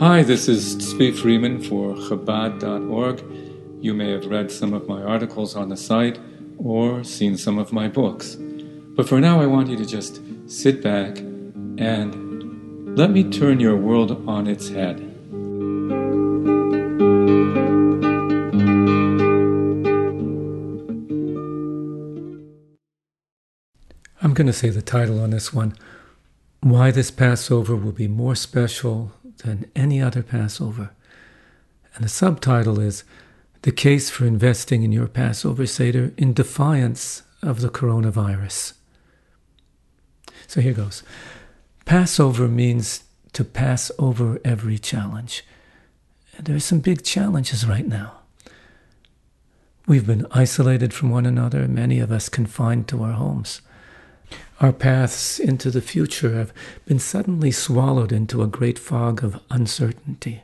Hi, this is Tzvi Freeman for Chabad.org. You may have read some of my articles on the site or seen some of my books. But for now, I want you to just sit back and let me turn your world on its head. I'm going to say the title on this one, Why This Passover Will Be More Special Than Any Other Passover. And the subtitle is The Case for Investing in Your Passover Seder in Defiance of the Coronavirus. So here goes. Passover means to pass over every challenge. And there are some big challenges right now. We've been isolated from one another, many of us confined to our homes. Our paths into the future have been suddenly swallowed into a great fog of uncertainty.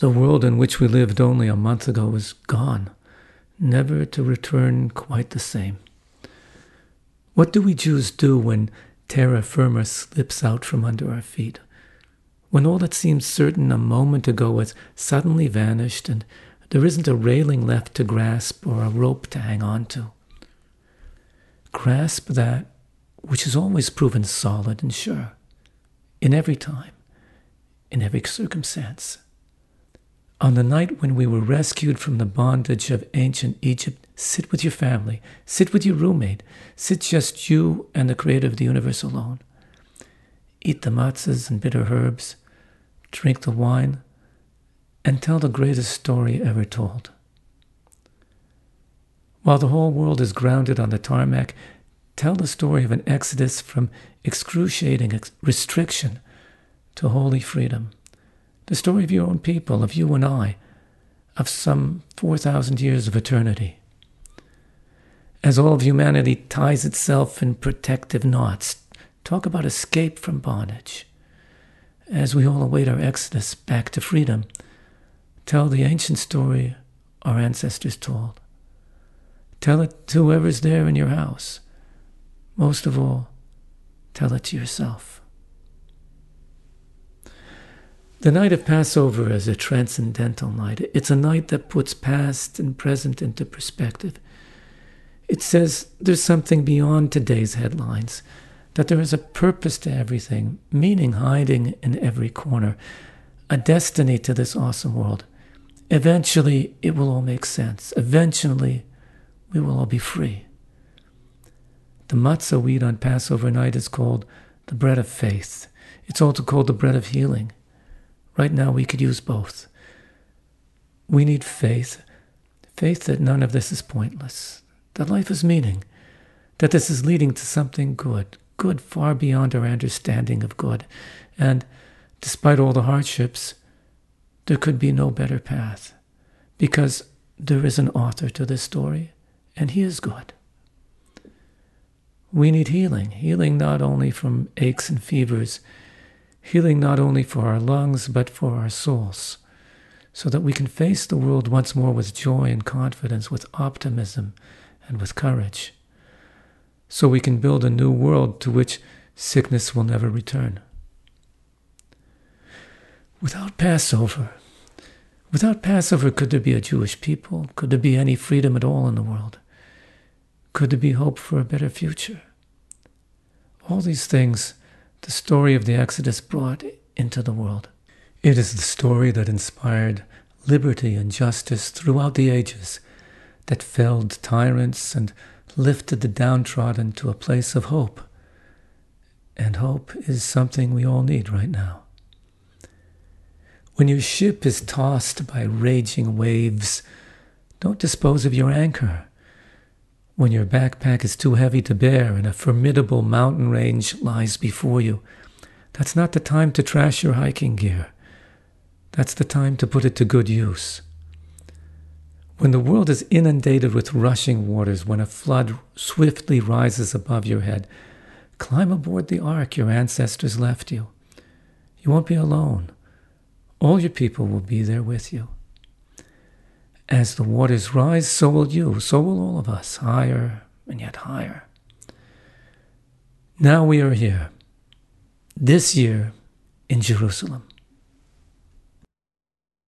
The world in which we lived only a month ago is gone, never to return quite the same. What do we Jews do when terra firma slips out from under our feet? When all that seemed certain a moment ago has suddenly vanished and there isn't a railing left to grasp or a rope to hang on to? Grasp that which has always proven solid and sure, in every time, in every circumstance. On the night when we were rescued from the bondage of ancient Egypt, sit with your family, sit with your roommate, sit just you and the Creator of the universe alone. Eat the matzahs and bitter herbs, drink the wine, and tell the greatest story ever told. While the whole world is grounded on the tarmac, tell the story of an exodus from excruciating restriction to holy freedom. The story of your own people, of you and I, of some 4,000 years of eternity. As all of humanity ties itself in protective knots, talk about escape from bondage. As we all await our exodus back to freedom, tell the ancient story our ancestors told. Tell it to whoever's there in your house. Most of all, tell it to yourself. The night of Passover is a transcendental night. It's a night that puts past and present into perspective. It says there's something beyond today's headlines, that there is a purpose to everything, meaning hiding in every corner, a destiny to this awesome world. Eventually, it will all make sense. Eventually, we will all be free. The matzah we eat on Passover night is called the bread of faith. It's also called the bread of healing. Right now we could use both. We need faith, faith that none of this is pointless, that life is meaning, that this is leading to something good, good far beyond our understanding of good. And despite all the hardships, there could be no better path because there is an author to this story. And He is good. We need healing, healing not only from aches and fevers, healing not only for our lungs, but for our souls, so that we can face the world once more with joy and confidence, with optimism and with courage, so we can build a new world to which sickness will never return. Without Passover, could there be a Jewish people? Could there be any freedom at all in the world? Could there be hope for a better future? All these things the story of the Exodus brought into the world. It is the story that inspired liberty and justice throughout the ages, that felled tyrants and lifted the downtrodden to a place of hope. And hope is something we all need right now. When your ship is tossed by raging waves, don't dispose of your anchor. When your backpack is too heavy to bear and a formidable mountain range lies before you, that's not the time to trash your hiking gear. That's the time to put it to good use. When the world is inundated with rushing waters, when a flood swiftly rises above your head, climb aboard the ark your ancestors left you. You won't be alone. All your people will be there with you. As the waters rise, so will you, so will all of us, higher and yet higher. Now we are here, this year in Jerusalem.